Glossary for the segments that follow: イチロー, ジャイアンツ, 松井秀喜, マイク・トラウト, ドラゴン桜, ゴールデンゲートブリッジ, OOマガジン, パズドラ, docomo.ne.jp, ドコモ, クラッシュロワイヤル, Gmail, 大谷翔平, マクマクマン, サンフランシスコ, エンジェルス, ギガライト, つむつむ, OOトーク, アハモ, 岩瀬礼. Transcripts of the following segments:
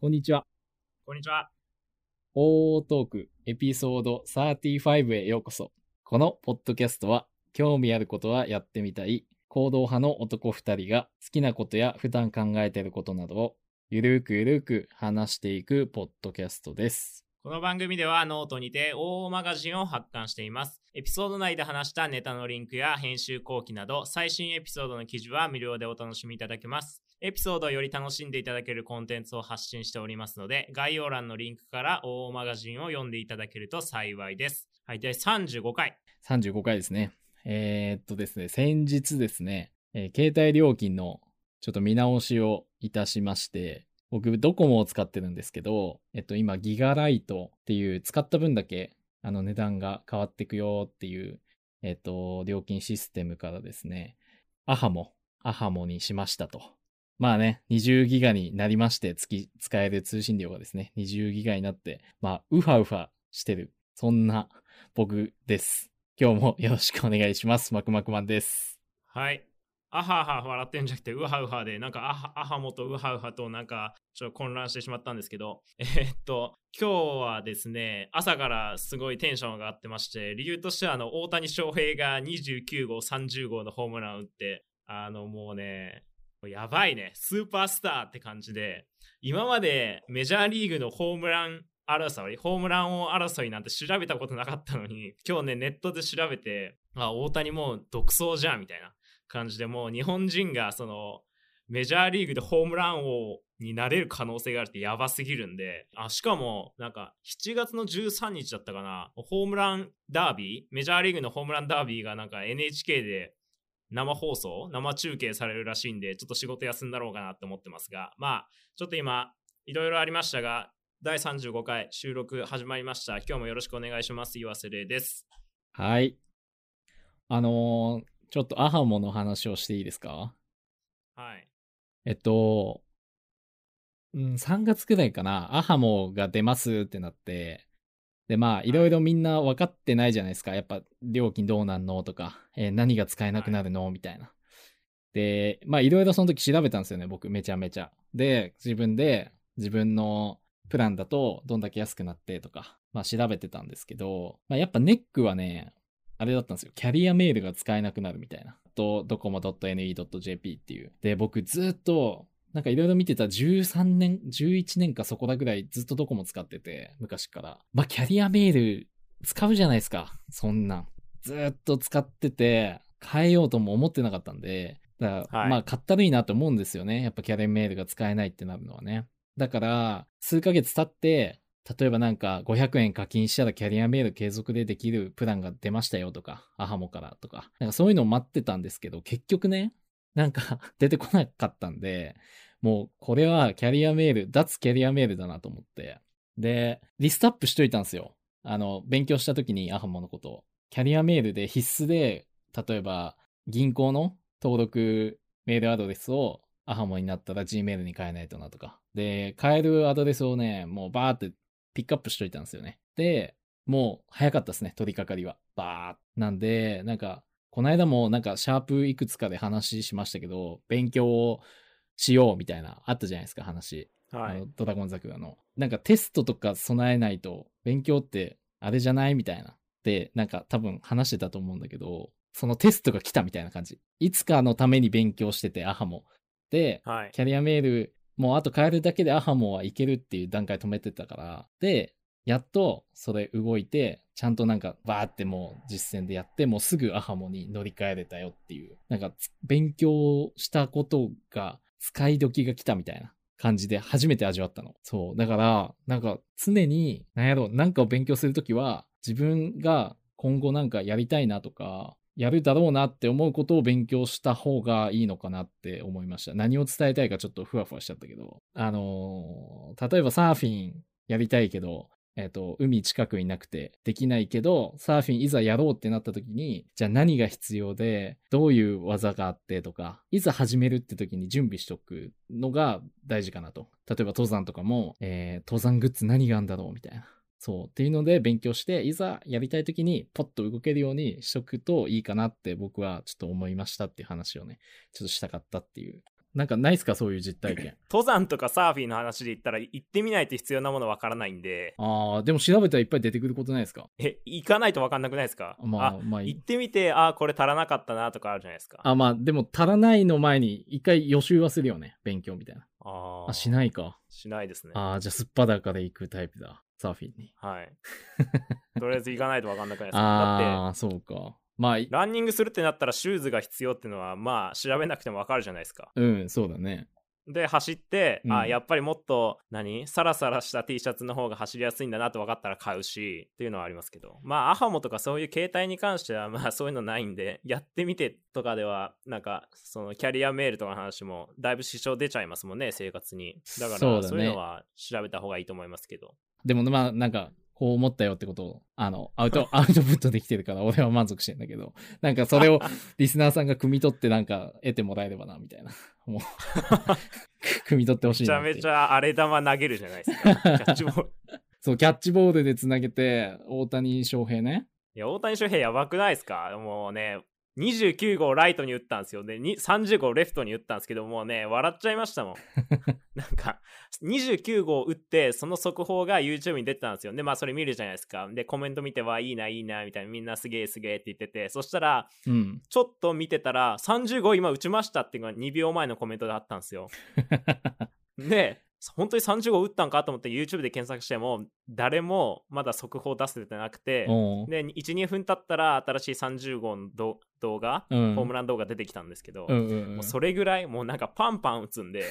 こんにちは。こんにちは。OOトークエピソード35へようこそ。このポッドキャストは、興味あることはやってみたい行動派の男2人が好きなことや普段考えていることなどをゆるく話していくポッドキャストです。この番組ではノートにて OO マガジンを発刊しています。エピソード内で話したネタのリンクや編集後期など最新エピソードの記事は無料でお楽しみいただけます。エピソードをより楽しんでいただけるコンテンツを発信しておりますので、概要欄のリンクから OO マガジンを読んでいただけると幸いです。はい、第35回。35回ですね。ですね、先日ですね、携帯料金のちょっと見直しをいたしまして、僕ドコモを使ってるんですけど、今ギガライトっていう使った分だけ値段が変わってくよっていう料金システムからですね、アハモにしましたと。まあね、20ギガになりまして、月使える通信量がですね、20ギガになって、まあウハしてる、そんな僕です。今日もよろしくお願いします。マクマクマンです。はい、アハハ笑ってんじゃなくてウハウハで、なんかアハモとウハウハとなんかちょっと混乱してしまったんですけど、今日はですね、朝からすごいテンション上がってまして、理由としては大谷翔平が29号30号のホームランを打って、もうね、やばいね、スーパースターって感じで、今までメジャーリーグのホームラン王争いなんて調べたことなかったのに、今日ね、ネットで調べて、あ、大谷もう独走じゃんみたいな感じで、もう日本人がそのメジャーリーグでホームラン王になれる可能性があるってやばすぎるんで、しかもなんか7月の13日だったかな、ホームランダービー、メジャーリーグのホームランダービーがなんか NHK で生中継されるらしいんで、ちょっと仕事休んだろうかなって思ってますが、まあちょっと今いろいろありましたが、第35回収録始まりました。今日もよろしくお願いします。岩瀬礼です。はい、ちょっとアハモの話をしていいですか？はい。3月くらいかな、アハモが出ますってなって、で、まあ、いろいろみんな分かってないじゃないですか。やっぱ、料金どうなんのとか、何が使えなくなるのみたいな。で、まあ、いろいろその時調べたんですよね、僕、めちゃめちゃ。で、自分のプランだと、どんだけ安くなってとか、まあ、調べてたんですけど、まあ、やっぱネックはね、あれだったんですよ。キャリアメールが使えなくなるみたいな。と、docomo.ne.jp っていう。で、僕ずっと、なんかいろいろ見てた13年、11年かそこだぐらいずっとドコモ使ってて、昔から。まあ、キャリアメール使うじゃないですか。そんなん。ずっと使ってて、変えようとも思ってなかったんで、だから、はい、まあ、かったるいなと思うんですよね。やっぱキャリアメールが使えないってなるのはね。だから、数ヶ月経って、例えばなんか500円課金したらキャリアメール継続でできるプランが出ましたよとか、アハモからとか、なんかそういうのを待ってたんですけど、結局ね、なんか出てこなかったんで、もうこれはキャリアメール、脱キャリアメールだなと思って、で、リストアップしといたんですよ。勉強した時にアハモのことを。キャリアメールで必須で、例えば銀行の登録メールアドレスをアハモになったら Gmail に変えないとなとか。で、変えるアドレスをね、もうバーってピックアップしといたんですよね。で、もう早かったですね、取り掛かりは。バーッ。なんで、なんか、この間もなんか、シャープいくつかで話しましたけど、勉強をしようみたいな、あったじゃないですか、話。はい。ドラゴン桜の。なんかテストとか備えないと、勉強ってあれじゃないみたいな。で、なんか多分話してたと思うんだけど、そのテストが来たみたいな感じ。いつかのために勉強してて、アハモ。で、はい、キャリアメール、もうあと変えるだけでアハモはいけるっていう段階止めてたから。で、やっとそれ動いて、ちゃんとなんかバーってもう実践でやって、もうすぐアハモに乗り換えれたよっていう。なんか勉強したことが使い時が来たみたいな感じで初めて味わったの。そう。だから、なんか常に、なんやろ、なんかを勉強するときは、自分が今後なんかやりたいなとか、やるだろうなって思うことを勉強した方がいいのかなって思いました。何を伝えたいかちょっとふわふわしちゃったけど、例えばサーフィンやりたいけど、海近くになくてできないけど、サーフィンいざやろうってなった時に、じゃあ何が必要で、どういう技があってとか、いざ始めるって時に準備しとくのが大事かなと。例えば登山とかも、登山グッズ何があるんだろうみたいな。そうっていうので勉強して、いざやりたい時にポッと動けるようにしとくといいかなって僕はちょっと思いましたっていう話をね、ちょっとしたかったっていうなんかないっすか、そういう実体験。登山とかサーフィンの話で言ったら、行ってみないと必要なものわからないんで。ああ、でも調べたらいっぱい出てくることないですか。え、行かないとわかんなくないですか。まあ、まあ、行ってみて、ああ、これ足らなかったなとかあるじゃないですか。あ、まあ、でも足らないの前に一回予習はするよね、勉強みたいな。あ、しないか。しないですね。ああ、じゃあすっぱだかで行くタイプだ、サーフィンに。はい。とりあえず行かないとわかんなくないですか。ああ、そうか。まあ、ランニングするってなったらシューズが必要っていうのはまあ調べなくても分かるじゃないですか。うん、そうだね。で走って、うん、あ、やっぱりもっとサラサラした T シャツの方が走りやすいんだなと分かったら買うしっていうのはありますけど、まあアハモとかそういう携帯に関してはまあそういうのないんで、やってみてとかではなんかそのキャリアメールとかの話もだいぶ支障出ちゃいますもんね、生活に。だからそういうのは調べた方がいいと思いますけど、ね、でもまあなんかこう思ったよってことをアウトプットできてるから俺は満足してんだけど、なんかそれをリスナーさんが汲み取ってなんか得てもらえればなみたいな、もう汲み取ってほしいなって。めちゃめちゃ荒れ玉投げるじゃないですか。キャッチボール。そう、キャッチボールでつなげて大谷翔平ね。いや、大谷翔平やばくないですか。もうね、29号ライトに打ったんですよね。30号レフトに打ったんですけど、もうね笑っちゃいましたもん。なんか29号打ってその速報が YouTube に出てたんですよ。でまあそれ見るじゃないですか。でコメント見てはいいないいなみたいな、みんなすげえすげえって言ってて、そしたら、うん、ちょっと見てたら30号今打ちましたっていうのが2秒前のコメントであったんですよ。で本当に30号打ったんかと思って YouTube で検索しても誰もまだ速報出せてなくて、で 1,2 分経ったら新しい30号の動画、うん、ホームラン動画出てきたんですけど、うんうんうん、もうそれぐらいもうなんかパンパン打つんで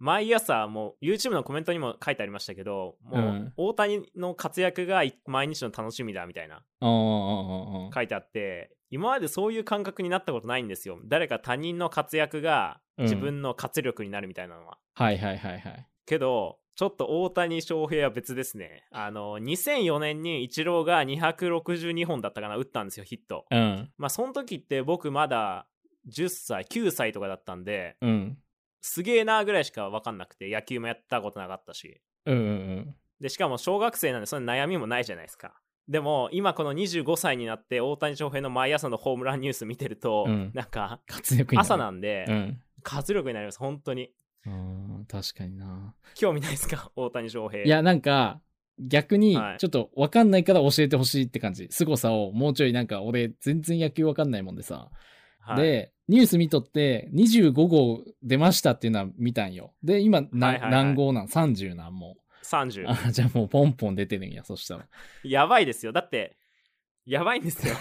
毎朝もう YouTube のコメントにも書いてありましたけど、もう大谷の活躍が毎日の楽しみだみたいな、うん、書いてあって、今までそういう感覚になったことないんですよ。誰か他人の活躍が自分の活力になるみたいなのは、うん、はいはいはいはい。けどちょっと大谷翔平は別ですね。2004年にイチローが262本だったかな打ったんですよ、ヒット、うん、まあその時って僕まだ10歳9歳とかだったんで、うん、すげえなーぐらいしか分かんなくて、野球もやったことなかったし、うんうんうん、でしかも小学生なんでそんな悩みもないじゃないですか。でも今この25歳になって大谷翔平の毎朝のホームランニュース見てると、うん、なんか朝なんで、うん、活力になります本当に。うん、確かにな。興味ないですか大谷翔平。いやなんか逆にちょっと分かんないから教えてほしいって感じ、はい、凄さをもうちょい。なんか俺全然野球分かんないもんでさ、はい、でニュース見とって25号出ましたっていうのは見たんよ。で今、はいはいはい、何号なん30なんもう30。あ、じゃあもうポンポン出てるんやそしたら。やばいですよ、だってやばいんですよ。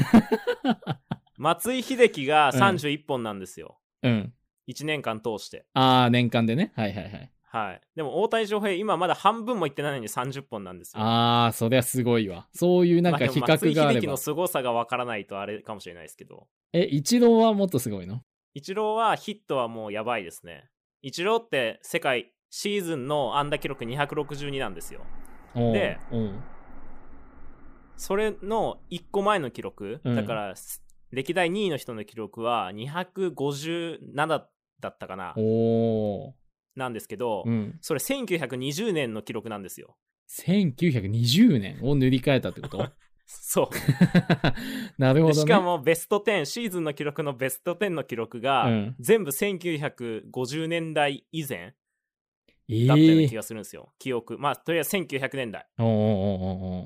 松井秀喜が31本なんですよ、うん、うん1年間通して。ああ年間でね、はいはいはい、はい、でも大谷翔平今まだ半分もいってないのに30本なんですよ。ああそりゃすごいわ。そういうなんか比較があれば、松井秀喜のすごさがわからないとあれかもしれないですけど。え、イチローはもっとすごいの。イチローはヒットはもうやばいですね。イチローって世界シーズンの安打記録262なんですよ。でそれの1個前の記録、うん、だから歴代2位の人の記録は257だったかな、おなんですけど、うん、それ1920年の記録なんですよ。1920年を塗り替えたってことそうなるほど、ね、しかもベスト10シーズンの記録のベスト10の記録が、うん、全部1950年代以前だったような気がするんですよ、記憶。まあとりあえず1900年代おーおー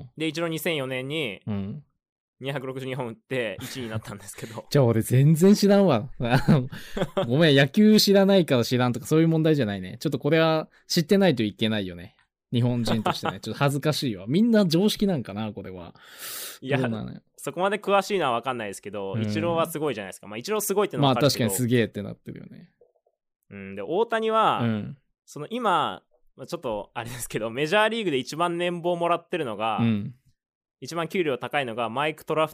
おーで一応2004年に、うん262本打って1位になったんですけどじゃあ俺全然知らんわごめん野球知らないから知らんとかそういう問題じゃないね。ちょっとこれは知ってないといけないよね日本人としてね。ちょっと恥ずかしいわ。みんな常識なんかなこれは。いや、ね、そこまで詳しいのは分かんないですけど、イチローはすごいじゃないですか。まあイチローすごいってのは分かるけど、まあ確かにすげえってなってるよね。うんで大谷は、うん、その今ちょっとあれですけどメジャーリーグで一番年俸もらってるのが、うん一番給料高いのがマイク・トラ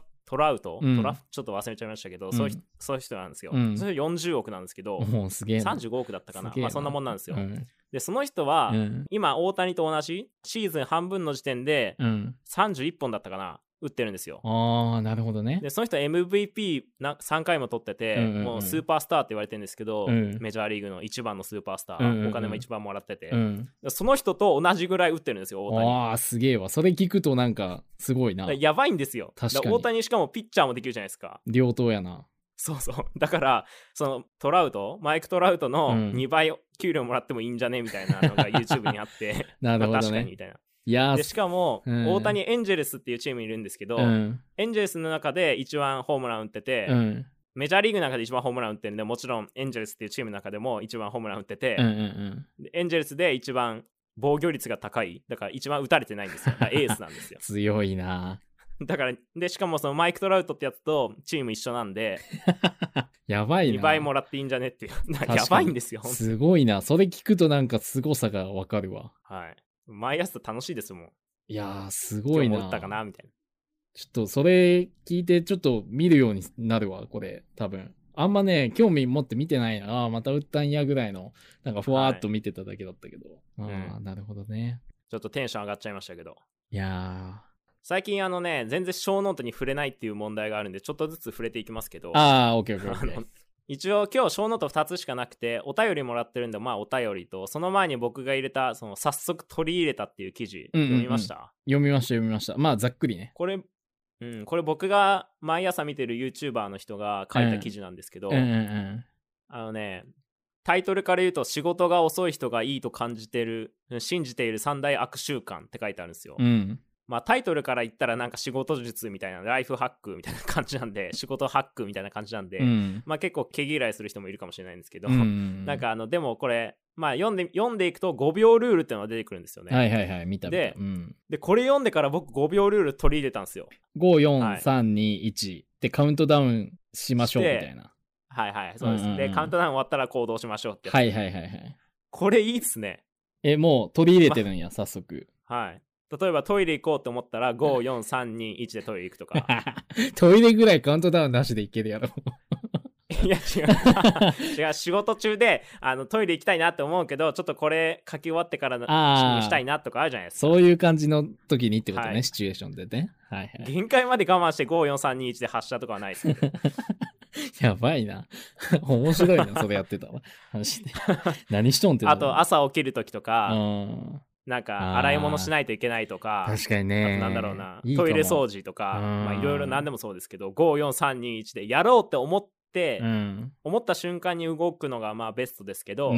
ウト、うん、ちょっと忘れちゃいましたけど、うん、そういう人なんですよ、うん、それ40億なんですけど、もうすげえな35億だったか な、まあ、そんなもんなんですよ、うん、でその人は、うん、今大谷と同じシーズン半分の時点で、うん、31本だったかな打ってるんですよ。ああなるほどね。でその人 MVP 3回も取ってて、うんうんうん、もうスーパースターって言われてるんですけど、うん、メジャーリーグの一番のスーパースター、うんうんうん、お金も一番もらってて、うん、その人と同じぐらい打ってるんですよ大谷。ああすげえわ。それ聞くとなんかすごいな。やばいんですよ。確かに。大谷しかもピッチャーもできるじゃないですか。両投やな。そうそう。だから、そのトラウト、マイク・トラウトの2倍給料もらってもいいんじゃねみたいなのが YouTube にあって、なるほどね。確かにみたいな。いやでしかも、大谷エンジェルスっていうチームにいるんですけど、エンジェルスの中で一番ホームラン打ってて、メジャーリーグの中で一番ホームラン打ってるんで、もちろんエンジェルスっていうチームの中でも一番ホームラン打ってて、エンジェルスで一番防御率が高い、だから一番打たれてないんですよ。エースなんですよ。強いな。だからでしかもそのマイク・トラウトってやつとチーム一緒なんでやばいな、2倍もらっていいんじゃねっていうやばいんですよ。すごいな、それ聞くとなんか凄さがわかるわ。はい、毎朝楽しいですもん。いやーすごいな、今日も打ったかなみたいな。ちょっとそれ聞いてちょっと見るようになるわ。これ多分あんまね興味持って見てないな、あまた打ったんやぐらいのなんかふわーっと見てただけだったけど、はい、ああ、なるほどね。ちょっとテンション上がっちゃいましたけど、いやー最近全然小ノートに触れないっていう問題があるんで、ちょっとずつ触れていきますけど。ああ、オッケーオッケー。一応今日小ノート2つしかなくて、お便りもらってるんで、まあお便りと、その前に僕が入れた、その早速取り入れたっていう記事、読みました？読みました、読みました。まあざっくりね。これ僕が毎朝見てる YouTuber の人が書いた記事なんですけど、タイトルから言うと、仕事が遅い人がいいと感じてる、信じている三大悪習慣って書いてあるんですよ。まあ、タイトルから言ったらなんか仕事術みたいな、ライフハックみたいな感じなんで、仕事ハックみたいな感じなんで、まあ結構毛嫌いする人もいるかもしれないんですけど、なんかでもこれまあ読んでいくと5秒ルールっていうのが出てくるんですよね。はいはいはい、見た見た。でこれ読んでから僕5秒ルール取り入れたんですよ。54321でカウントダウンしましょうみたいな。はいはい、そうです。でカウントダウン終わったら行動しましょうって。はいはいはいはい、これいいっすね。もう取り入れてるんや、早速。はい、例えばトイレ行こうと思ったら 5,4,3,2,1 でトイレ行くとかトイレぐらいカウントダウンなしで行けるやろいや違う仕事中でトイレ行きたいなと思うけど、ちょっとこれ書き終わってからしたいなとかあるじゃないですか。そういう感じの時にってことね、はい、シチュエーションでね、はいはい、限界まで我慢して 5,4,3,2,1 で発射とかはないですけどやばいな面白いな、それやってたわ話で何しとんってん。あと朝起きる時とか、なんか洗い物しないといけないとか。確かにね。なんだろうな、トイレ掃除とか、まあいろいろ何でもそうですけど、54321でやろうって思って、思った瞬間に動くのがまあベストですけど、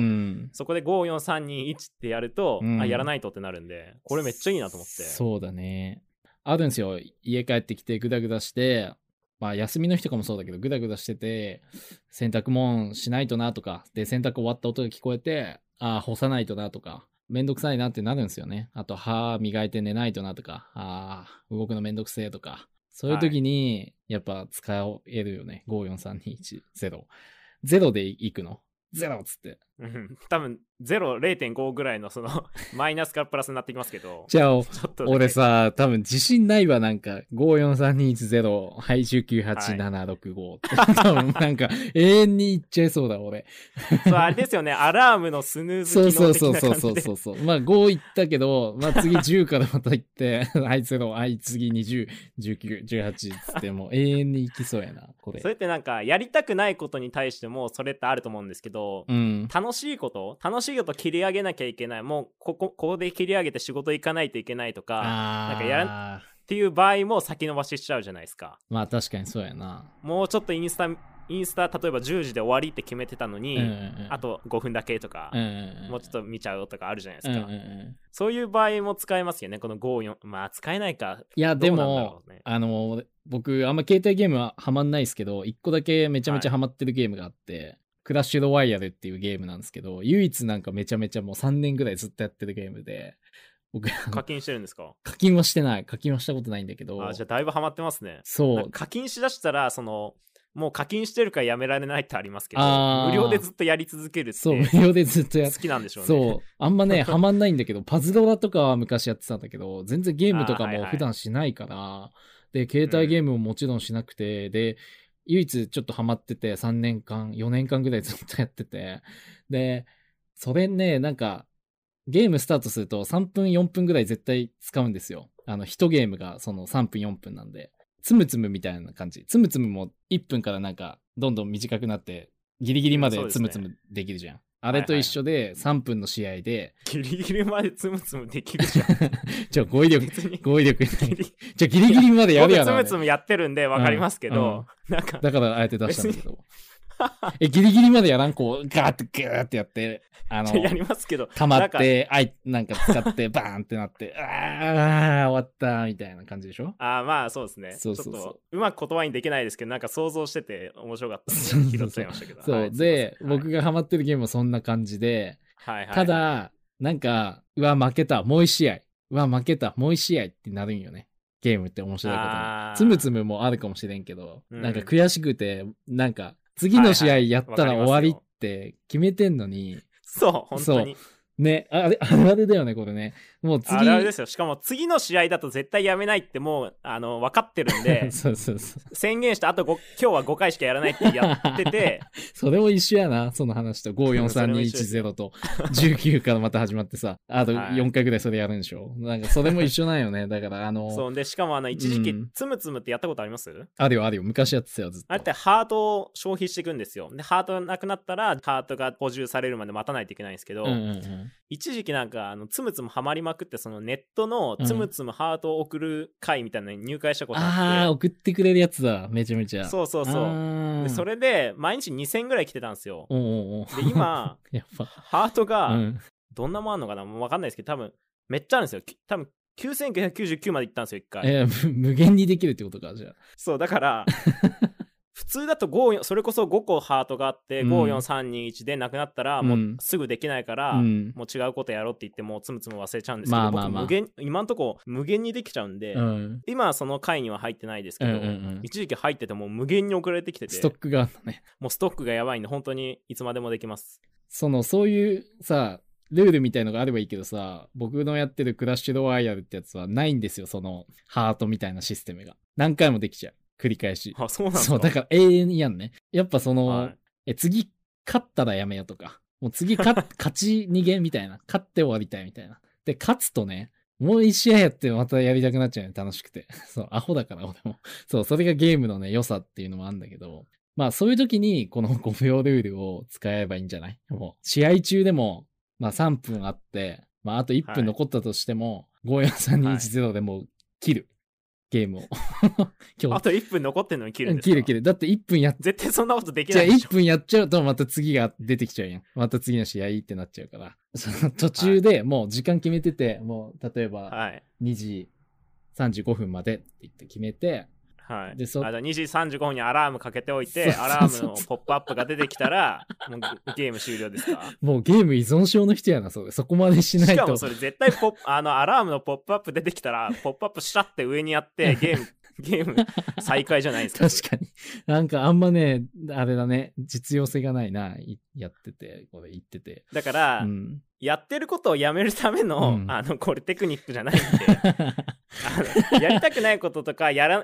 そこで54321ってやると、あ、やらないとってなるんで、これめっちゃいいなと思って。そうだね。あるんですよ、家帰ってきてグダグダして、まあ休みの日とかもそうだけど、グダグダしてて、洗濯物しないとなとか、で洗濯終わった音が聞こえて、ああ干さないとなとか。めんどくさいなってなるんですよね。あと歯磨いて寝ないとなとか、動くのめんどくせえとか、そういう時にやっぱ使えるよね、はい、5432100 0でいくの0っつって、多分 0.5 ぐらいのそのマイナスからプラスになってきますけどじゃあ俺さ多分自信ないわ、なんか 5432100 はい 198765 って、多分なんか永遠にいっちゃいそうだ俺そう、あれですよね、アラームのスヌーズ機能的な感じでそうまあ5いったけど、まあ次10からまたいってはい0はい次201918つってもう永遠にいきそうやなこれ。それってなんかやりたくないことに対してもそれってあると思うんですけど、楽しいこと切り上げなきゃいけない、もうここで切り上げて仕事行かないといけないとか、なんかっていう場合も先延ばししちゃうじゃないですか。まあ確かにそうやな。もうちょっとインスタ例えば10時で終わりって決めてたのに、あと5分だけとか、もうちょっと見ちゃうとかあるじゃないですか、そういう場合も使えますよね、この54。まあ使えないか。いやでも、ね、僕あんま携帯ゲームはハマんないですけど、1個だけめちゃめちゃハマってるゲームがあって、クラッシュロワイヤルっていうゲームなんですけど、唯一なんかめちゃめちゃもう3年ぐらいずっとやってるゲームで、僕課金してるんですか？課金はしてない、課金はしたことないんだけど。あ、じゃあだいぶハマってますね。そう、課金しだしたらそのもう課金してるからやめられないってありますけど、無料でずっとやり続けるって。そう、無料でずっとやる好きなんでしょうね。そう、あんまねハマんないんだけど、パズドラとかは昔やってたんだけど、全然ゲームとかも普段しないから、で携帯ゲームももちろんしなくて、で唯一ちょっとハマってて3年間4年間ぐらいずっとやってて、でそれね、なんかゲームスタートすると3分4分ぐらい絶対使うんですよ。1ゲームがその3分4分なんで、つむつむみたいな感じ。つむつむも1分からなんかどんどん短くなってギリギリまでつむつむできるじゃん、あれと一緒で3分の試合で、はいはい、ギリギリまでつむつむできるじゃんちょ語彙力じゃギリギリまでやるやな。つむつむやってるんで分かりますけど、うんうん、なんかだからあえて出したんだけどギリギリまでやらん、こうガーッてガーッてやってやりますけど、溜まってなんか使ってバーンってなってああ終わったみたいな感じでしょ。ああまあそうですね。そうそうそう、ちょっとうまく言葉にできないですけど、なんか想像してて面白かったんで拾っちゃいましたけど。そうで、はい、僕がハマってるゲームはそんな感じで、はい、ただなんかうわ負けたもう1試合うわ負けたもう1試合ってなるんよね。ゲームって面白いこともつむつむもあるかもしれんけど、うん、なんか悔しくてなんか次の試合やったら終わりって決めてんのに、はいはい、そう本当にね、あれだよねこれね。もう次あれですよ。しかも次の試合だと絶対やめないってもう分かってるんでそうそうそう、宣言したあと今日は5回しかやらないってやっててそれも一緒やな、その話と。543210と19からまた始まってさあと4回ぐらいそれやるんでしょ、はい、なんかそれも一緒なんよね。だからそうで、しかも一時期、うん、つむつむってやったことあります？あるよあるよ、昔やってたよずっと。あれってハートを消費していくんですよ。でハートがなくなったらハートが補充されるまで待たないといけないんですけど、うんうんうん、一時期なんかつむつむハマりまくって、そのネットのつむつむハートを送る会みたいなのに入会したことあって、うん、ああ送ってくれるやつだ、めちゃめちゃ。そうそうそう。でそれで毎日2000ぐらい来てたんですよ。おうおう。で今やっぱハートがどんなもんあんのかな、もう分かんないですけど、多分めっちゃあるんですよ。多分9999まで行ったんですよ一回。無限にできるってことか。じゃあそうだから普通だとそれこそ5個ハートがあって、うん、54321でなくなったらもうすぐできないから、うん、もう違うことやろうって言ってもうつむつむ忘れちゃうんですけど、まあまあ、僕今んとこ無限にできちゃうんで、うん、今その回には入ってないですけど、うんうんうん、一時期入っててもう無限に送られてきてて、ストックがあったね。もうストックがやばいんで本当にいつまでもできます。そういうさルールみたいのがあればいいけどさ、僕のやってるクラッシュロワイヤルってやつはないんですよ、そのハートみたいなシステムが。何回もできちゃう、繰り返し。あ、そうなんだ。そうだから永遠にやんね。やっぱはい、次勝ったらやめよとか、もう次勝ち逃げみたいな、勝って終わりたいみたいな。で勝つとね、もう一試合やってまたやりたくなっちゃうね、楽しくて。そうアホだから俺も。そうそれがゲームのね良さっていうのもあるんだけど、まあそういう時にこの5秒ルールを使えばいいんじゃない？もう試合中でもまあ3分あって、まああと1分残ったとしても、はい、54321でもう切る。ゲームを今日あと1分残ってんのに切るんですか？切るだって1分絶対そんなことできないでしょ。じゃあ1分やっちゃうとまた次が出てきちゃうやん、また次の試合ってなっちゃうから、その途中でもう時間決めてて、もう例えば2時35分までって言って決めて、はい、で2時35分にアラームかけておいて、アラームのポップアップが出てきたらもうゲーム終了ですか。もうゲーム依存症の人やな。そこまでしないと。しかもそれ絶対アラームのポップアップ出てきたらポップアップシャッて上にやってゲーム再開じゃないですか確かになんかあんまねあれだね、実用性がないな、やっててこれ言ってて。だから、うん、やってることをやめるための、うん、これテクニックじゃないんでやりたくないこととかやろ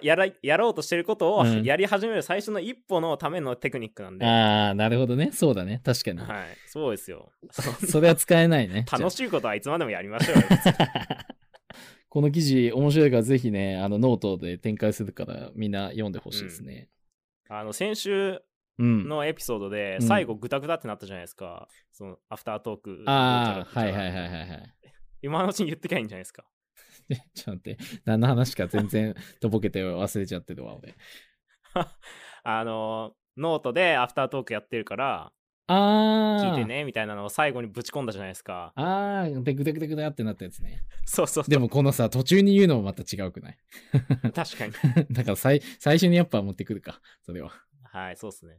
うとしてることをやり始める最初の一歩のためのテクニックなんで、うん、ああなるほどね。そうだね、確かに、はい、そうですよそれは使えないね。楽しいことはいつまでもやりましょうよこの記事面白いからぜひねノートで展開するからみんな読んでほしいですね、うん、先週のエピソードで最後グタグタってなったじゃないですか、うん、そのアフタートーク。ああはいはいはいはいはい、今のうちに言ってきゃいいんじゃないですかちょっと待って、何の話か全然とぼけて忘れちゃってるわ俺ノートでアフタートークやってるから聞いてねみたいなのを最後にぶち込んだじゃないですか。ああでグダグダグダってなったやつね。そうでもこのさ途中に言うのもまた違うくない確かにだから最初にやっぱ持ってくるか、それは。はい、そうですね。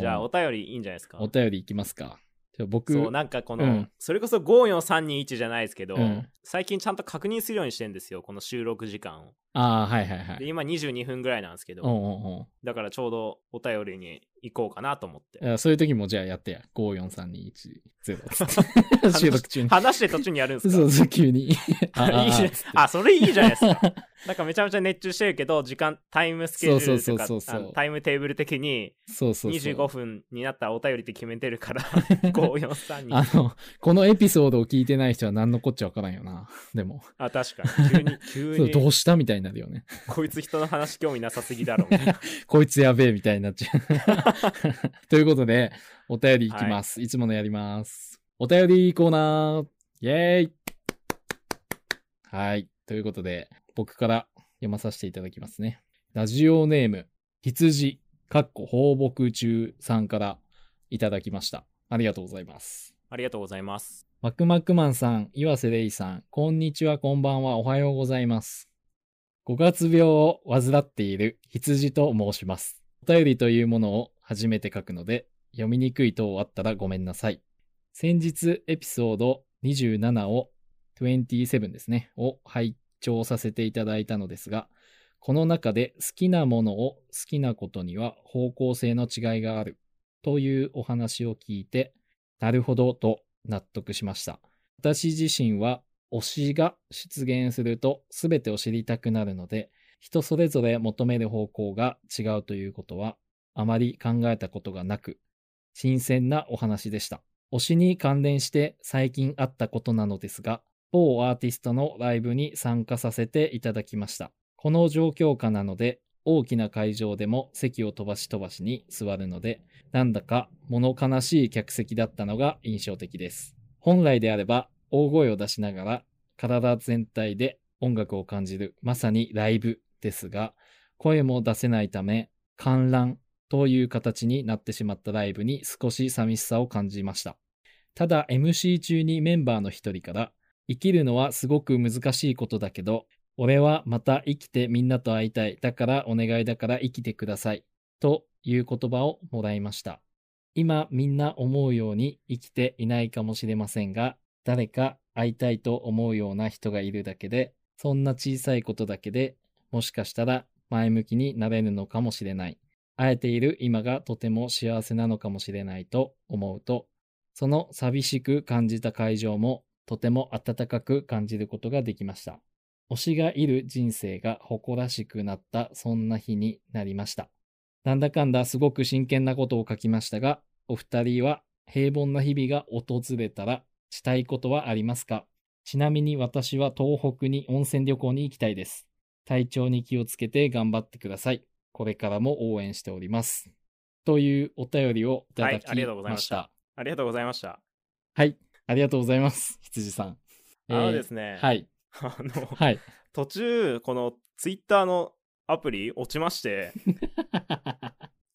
じゃあお便りいいんじゃないですか。お便りいきますか。そうなんかこの、うん、それこそ54321じゃないですけど、うん、最近ちゃんと確認するようにしてんですよこの収録時間を。あはいはいはい。で今22分ぐらいなんですけど、おうだからちょうどお便りに行こうかなと思って。そういう時もじゃあやってや54321収録中に話して途中にやるんですかそう急にあそれいいじゃないですかなんかめちゃめちゃ熱中してるけどタイムスケジュールとかタイムテーブル的に25分になったらお便りって決めてるから54321このエピソードを聞いてない人は何のこっちゃわからんよな。でも確かに急にどうしたみたいになるよねこいつ人の話興味なさすぎだろみたいなこいつやべえみたいになっちゃうということで、お便りいきます。はい、いつものやります。お便りコーナー。イェーイ。はい。ということで、僕から読まさせていただきますね。ラジオネーム、羊、放牧中さんからいただきました。ありがとうございます。ありがとうございます。マクマクマンさん、岩瀬レイさん、こんにちは、こんばんは、おはようございます。五月病を患っている羊と申します。お便りというものを初めて書くので、読みにくい等あったらごめんなさい。先日エピソード27を、27ですね、を拝聴させていただいたのですが、この中で好きなものを好きなことには方向性の違いがあるというお話を聞いて、なるほどと納得しました。私自身は推しが出現すると全てを知りたくなるので、人それぞれ求める方向が違うということはあまり考えたことがなく、新鮮なお話でした。推しに関連して最近あったことなのですが、某アーティストのライブに参加させていただきました。この状況下なので、大きな会場でも席を飛ばしに座るので、なんだか物悲しい客席だったのが印象的です。本来であれば、大声を出しながら体全体で音楽を感じる、まさにライブですが、声も出せないため、観覧という形になってしまったライブに少し寂しさを感じました。ただ MC 中にメンバーの一人から、生きるのはすごく難しいことだけど、俺はまた生きてみんなと会いたい。だからお願いだから生きてください。という言葉をもらいました。今みんな思うように生きていないかもしれませんが、誰か会いたいと思うような人がいるだけで、そんな小さいことだけでもしかしたら前向きになれるのかもしれない。会えている今がとても幸せなのかもしれないと思うと、その寂しく感じた会場もとても温かく感じることができました。推しがいる人生が誇らしくなったそんな日になりました。なんだかんだすごく真剣なことを書きましたが、お二人は平凡な日々が訪れたらしたいことはありますか？ちなみに私は東北に温泉旅行に行きたいです。体調に気をつけて頑張ってください。これからも応援しております。というお便りをいただきました。はい、ありがとうございました。ありがとうございました。はい、ありがとうございます、羊さん。あのですね。はい。はい、途中このツイッターのアプリ落ちまして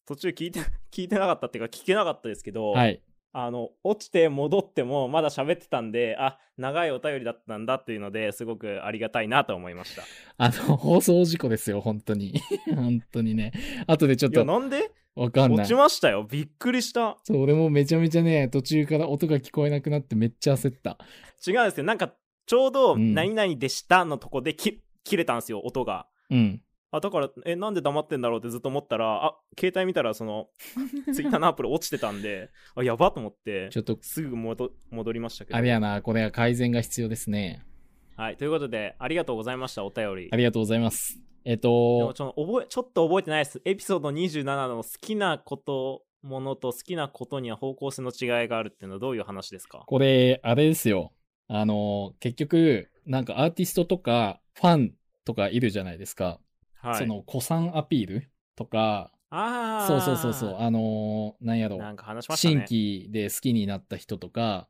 途中聞いてなかったっていうか聞けなかったですけど、はい、落ちて戻ってもまだ喋ってたんで、あ、長いお便りだったんだっていうのですごくありがたいなと思いました。放送事故ですよ本当に本当にね。後でちょっと、いや、なんでわかんない、落ちましたよ、びっくりした。そう、俺もめちゃめちゃね、途中から音が聞こえなくなってめっちゃ焦った。違うんですよ、なんかちょうど何々でしたのとこで切れたんですよ音が、うん、あ、だからなんで黙ってんだろうってずっと思ったら、あ、携帯見たらそのツイッターのアプリ落ちてたんであ、やばと思ってちょっとすぐ戻りましたけど、あれやな、これは改善が必要ですね。はい、ということでありがとうございました。お便りありがとうございます。ちょっと覚えてないです。エピソード27の好きなことものと好きなことには方向性の違いがあるっていうのはどういう話ですか？これあれですよ、結局なんかアーティストとかファンとかいるじゃないですか、はい、その古参アピールとか、あ、そうそうそうそう、なんやろ、なんか話しましたね、新規で好きになった人とか、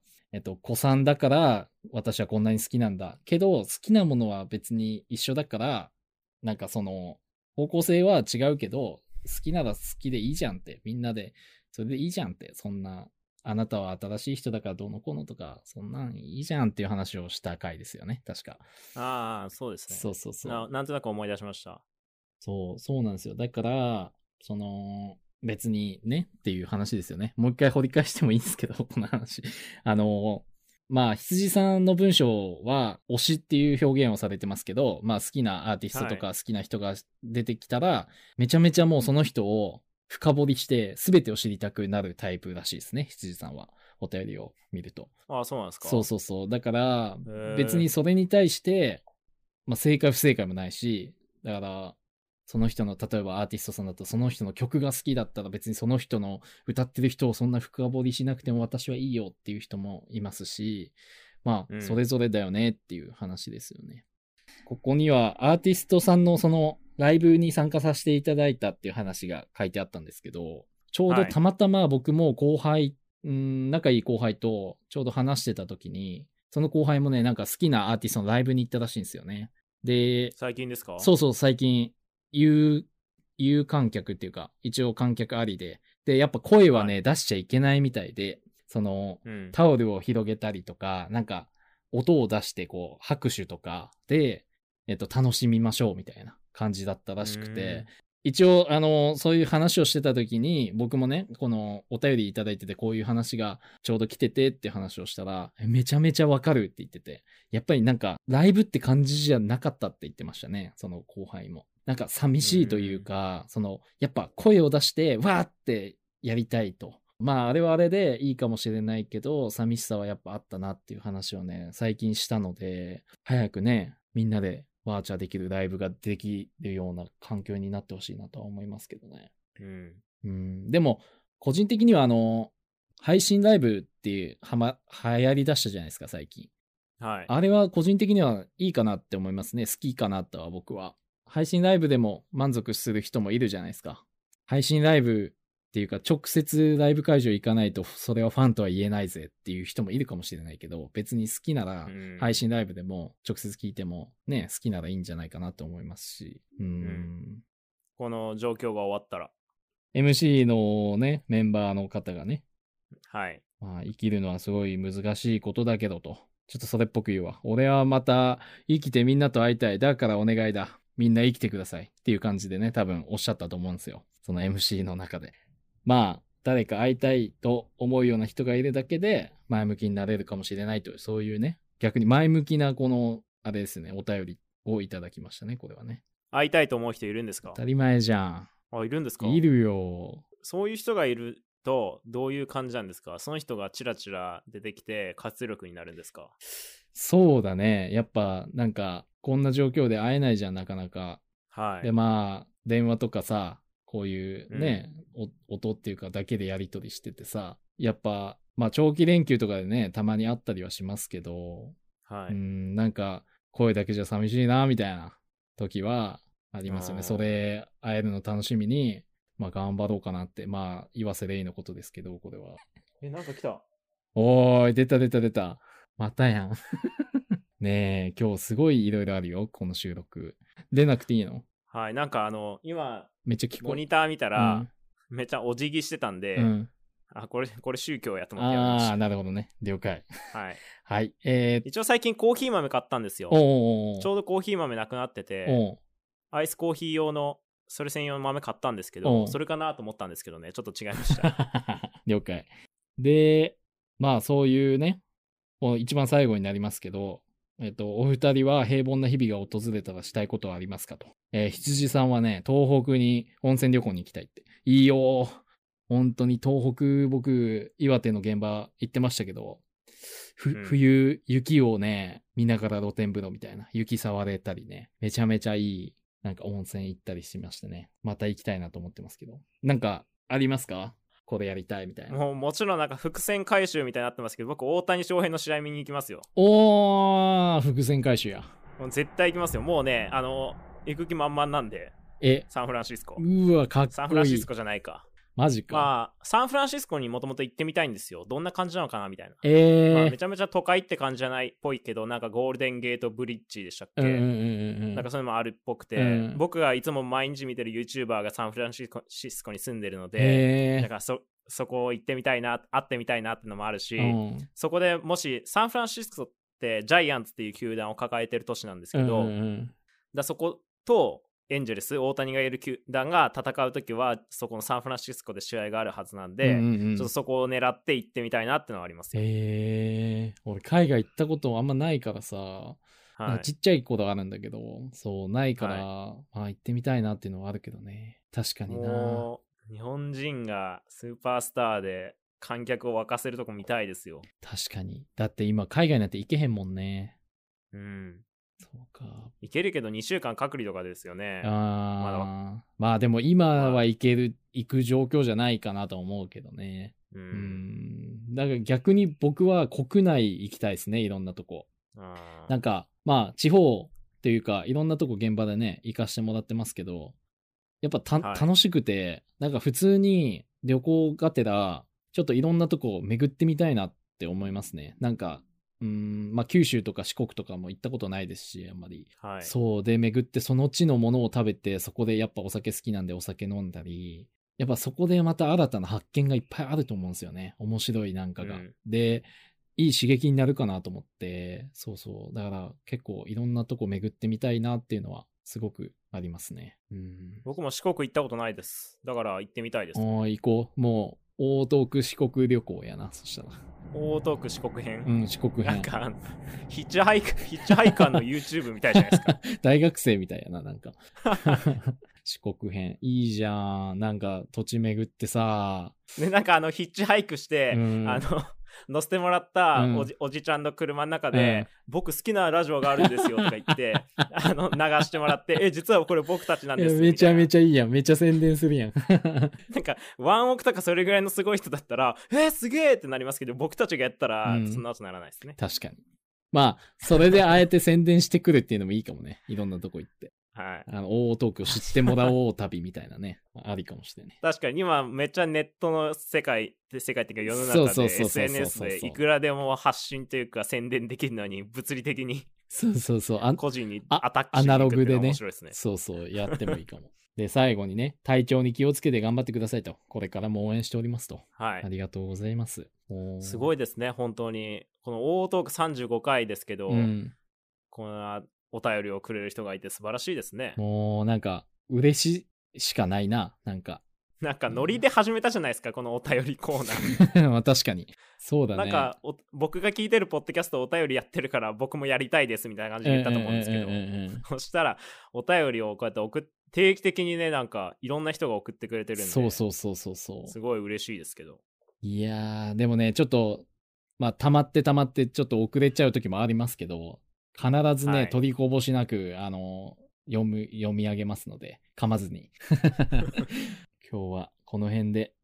古参だから私はこんなに好きなんだけど、好きなものは別に一緒だから、なんかその方向性は違うけど好きなら好きでいいじゃんって、みんなでそれでいいじゃんって、そんなあなたは新しい人だからどうのこうのとかそんなんいいじゃんっていう話をした回ですよね確か。ああ、そうですね。そうそうそう、 なんとなく思い出しました。そうそうなんですよ。だからその別にねっていう話ですよね。もう一回掘り返してもいいんですけどこの話まあ羊さんの文章は推しっていう表現をされてますけど、まあ好きなアーティストとか好きな人が出てきたら、はい、めちゃめちゃもうその人を深掘りして全てを知りたくなるタイプらしいですね、羊さんは。お便りを見ると。ああ、そうなんですか。そうそうそう。だから別にそれに対して、まあ、正解不正解もないし、だからその人の、例えばアーティストさんだとその人の曲が好きだったら別にその人の歌ってる人をそんな深掘りしなくても私はいいよっていう人もいますし、まあそれぞれだよねっていう話ですよね。ここにはアーティストさんのそのライブに参加させていただいたっていう話が書いてあったんですけど、ちょうどたまたま僕も後輩、仲いい後輩とちょうど話してた時に、その後輩もね、なんか好きなアーティストのライブに行ったらしいんですよね。で、最近ですか？そうそう、最近有観客っていうか、一応観客ありで、でやっぱ声はね、はい、出しちゃいけないみたいで、その、うん、タオルを広げたりとか、なんか音を出してこう拍手とかで、楽しみましょうみたいな感じだったらしくて、一応そういう話をしてた時に、僕もね、このお便りいただいてて、こういう話がちょうど来ててって話をしたら、めちゃめちゃわかるって言ってて、やっぱりなんかライブって感じじゃなかったって言ってましたね、その後輩も。なんか寂しいというか、そのやっぱ声を出してわーってやりたいと、まああれはあれでいいかもしれないけど、寂しさはやっぱあったなっていう話をね、最近したので、早くね、みんなでバーチャーできるライブができるような環境になってほしいなとは思いますけどね。でも個人的には配信ライブっていう流行りだしたじゃないですか最近、はい、あれは個人的にはいいかなって思いますね。好きかなとは。僕は配信ライブでも満足する人もいるじゃないですか。配信ライブっていうか、直接ライブ会場行かないとそれはファンとは言えないぜっていう人もいるかもしれないけど、別に好きなら配信ライブでも直接聞いてもね、好きならいいんじゃないかなと思いますし、この状況が終わったら MC のね、メンバーの方がね、はい、まあ、生きるのはすごい難しいことだけどと、ちょっとそれっぽく言うわ、俺はまた生きてみんなと会いたい、だからお願いだ、みんな生きてくださいっていう感じでね、多分おっしゃったと思うんですよ、その MC の中で。まあ誰か会いたいと思うような人がいるだけで前向きになれるかもしれないという、そういうね、逆に前向きなこのあれですね、お便りをいただきましたね。これはね、会いたいと思う人いるんですか？当たり前じゃん。あ、いるんですか？いるよ。そういう人がいるとどういう感じなんですか？その人がチラチラ出てきて活力になるんですか？そうだね、やっぱなんかこんな状況で会えないじゃん、なかなか。はい。で、まあ電話とかさ、こういうね、音っていうかだけでやり取りしててさ、やっぱまあ長期連休とかでね、たまに会ったりはしますけど、はい、なんか声だけじゃ寂しいなみたいな時はありますよね。それ会えるの楽しみに、まあ頑張ろうかなって、まあ岩瀬レイのことですけど、これは。なんか来た。おーい、出た。またやん。ねえ、今日すごいいろいろあるよ、この収録。出なくていいの？はい、なんか今めっちゃモニター見たら、めっちゃお辞儀してたんで、あ、これ宗教やと思ってやりました。ああ、なるほどね、了解。はいはい、一応最近コーヒー豆買ったんですよ。ちょうどコーヒー豆なくなってて、アイスコーヒー用のそれ専用の豆買ったんですけど、それかなと思ったんですけどね、ちょっと違いました。了解。で、まあそういうね、一番最後になりますけど、お二人は平凡な日々が訪れたらしたいことはありますかと。羊さんはね、東北に温泉旅行に行きたいって。いいよ、本当に東北。僕岩手の現場行ってましたけど、冬雪をね見ながら露天風呂みたいな、雪触れたりね、めちゃめちゃいい、なんか温泉行ったりしましたね。また行きたいなと思ってますけど、なんかありますか？これやりたいみたいな。もちろんなんか伏線回収みたいになってますけど、僕大谷翔平の試合見に行きますよ。おー、伏線回収や。絶対行きますよ。もうね、行く気満々なんで。サンフランシスコ。うわ、かっこいい。サンフランシスコじゃないか。マジか。まあサンフランシスコにもともと行ってみたいんですよ。どんな感じなのかなみたいな。まあ、めちゃめちゃ都会って感じじゃないっぽいけど、なんかゴールデンゲートブリッジでしたっけ、なんかそういうのもあるっぽくて、僕がいつも毎日見てる YouTuber がサンフランシスコに住んでるので、だからそこ行ってみたいな、会ってみたいなってのもあるし、そこでもしサンフランシスコってジャイアンツっていう球団を抱えてる都市なんですけど、だそことエンジェルス大谷がいる球団が戦うときはそこのサンフランシスコで試合があるはずなんで、ちょっとそこを狙って行ってみたいなってのはありますよ。俺海外行ったことあんまないからさ、なんかちっちゃいことあるんだけど、そうないから、まあ、行ってみたいなっていうのはあるけどね。確かにな、日本人がスーパースターで観客を沸かせるとこ見たいですよ。確かに、だって今海外なんて行けへんもんね。そうか、行けるけど2週間隔離とかですよね。まあでも今は行く状況じゃないかなと思うけどね。だから逆に僕は国内行きたいですね、いろんなとこ。なんかまあ地方っていうか、いろんなとこ現場でね行かしてもらってますけど、やっぱ楽しくて、なんか普通に旅行がてら、ちょっといろんなとこを巡ってみたいなって思いますね。なんか、まあ、九州とか四国とかも行ったことないですし、あんまり、はい、そうで巡ってその地のものを食べて、そこでやっぱお酒好きなんでお酒飲んだり、やっぱそこでまた新たな発見がいっぱいあると思うんですよね。面白いなんかが、うん、でいい刺激になるかなと思って、そうそう、だから結構いろんなとこ巡ってみたいなっていうのはすごくありますね。僕も四国行ったことないです。だから行ってみたいです、ね、行こう。もう大東区四国旅行やな、そしたら。大東区四国編、うん、四国編。なんかヒッチハイカーの YouTube みたいじゃないですか。大学生みたいやな、なんか。四国編いいじゃん。なんか土地巡ってさ、ね、なんかヒッチハイクして、うん、乗せてもらったおじちゃんの車の中で、僕好きなラジオがあるんですよとか言って流してもらって、実はこれ僕たちなんですみたいな。めちゃめちゃいいやん。めちゃ宣伝するやん。なんかワンオクとかそれぐらいのすごい人だったらすげーってなりますけど、僕たちがやったらそんなことならないですね、うん、確かに。まあそれであえて宣伝してくるっていうのもいいかもね。いろんなとこ行ってはい、大東京知ってもらおう旅みたいなね。ありかもしれない。確かに今めっちゃネットの世界っていうか世の中で、そうそうそうそう、 SNS でいくらでも発信というか宣伝できるのに、物理的にそうそうそう、個人にアタックしていくっていうのはアナログでね、面白いですね。そうそうやってもいいかも。で最後にね、体調に気をつけて頑張ってくださいと、これからも応援しておりますと、はい、ありがとうございます。すごいですね本当に。この大トーク35回ですけど、うん、このお便りをくれる人がいて素晴らしいですね。もうなんか嬉ししかないな。なんかノリで始めたじゃないですか、このお便りコーナー。まあ確かにそうだね。なんか僕が聞いてるポッドキャストお便りやってるから僕もやりたいですみたいな感じで言ったと思うんですけど、そしたらお便りをこうやって定期的にね、なんかいろんな人が送ってくれてるんで、そうそうそうそうそう、すごい嬉しいですけど。いやーでもね、ちょっとまあ溜まってちょっと遅れちゃう時もありますけど、必ずね、はい、取りこぼしなく読み上げますので噛まずに。今日はこの辺で、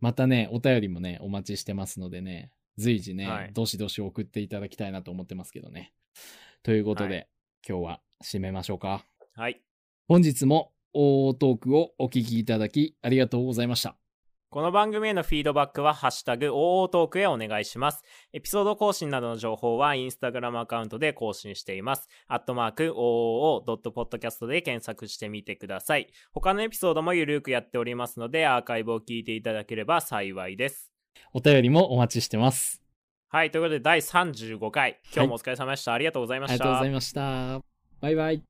またねお便りもねお待ちしてますのでね、随時ね、はい、どしどし送っていただきたいなと思ってますけどね。ということで、はい、今日は締めましょうか。はい、本日も大トークをお聞きいただきありがとうございました。この番組へのフィードバックはハッシュタグ OO トークへお願いします。エピソード更新などの情報はインスタグラムアカウントで更新しています。@OOO.podcast で検索してみてください。他のエピソードもゆるくやっておりますので、アーカイブを聞いていただければ幸いです。お便りもお待ちしてます。はい、ということで第35回。今日もお疲れ様でした。はい、ありがとうございました。ありがとうございました。バイバイ。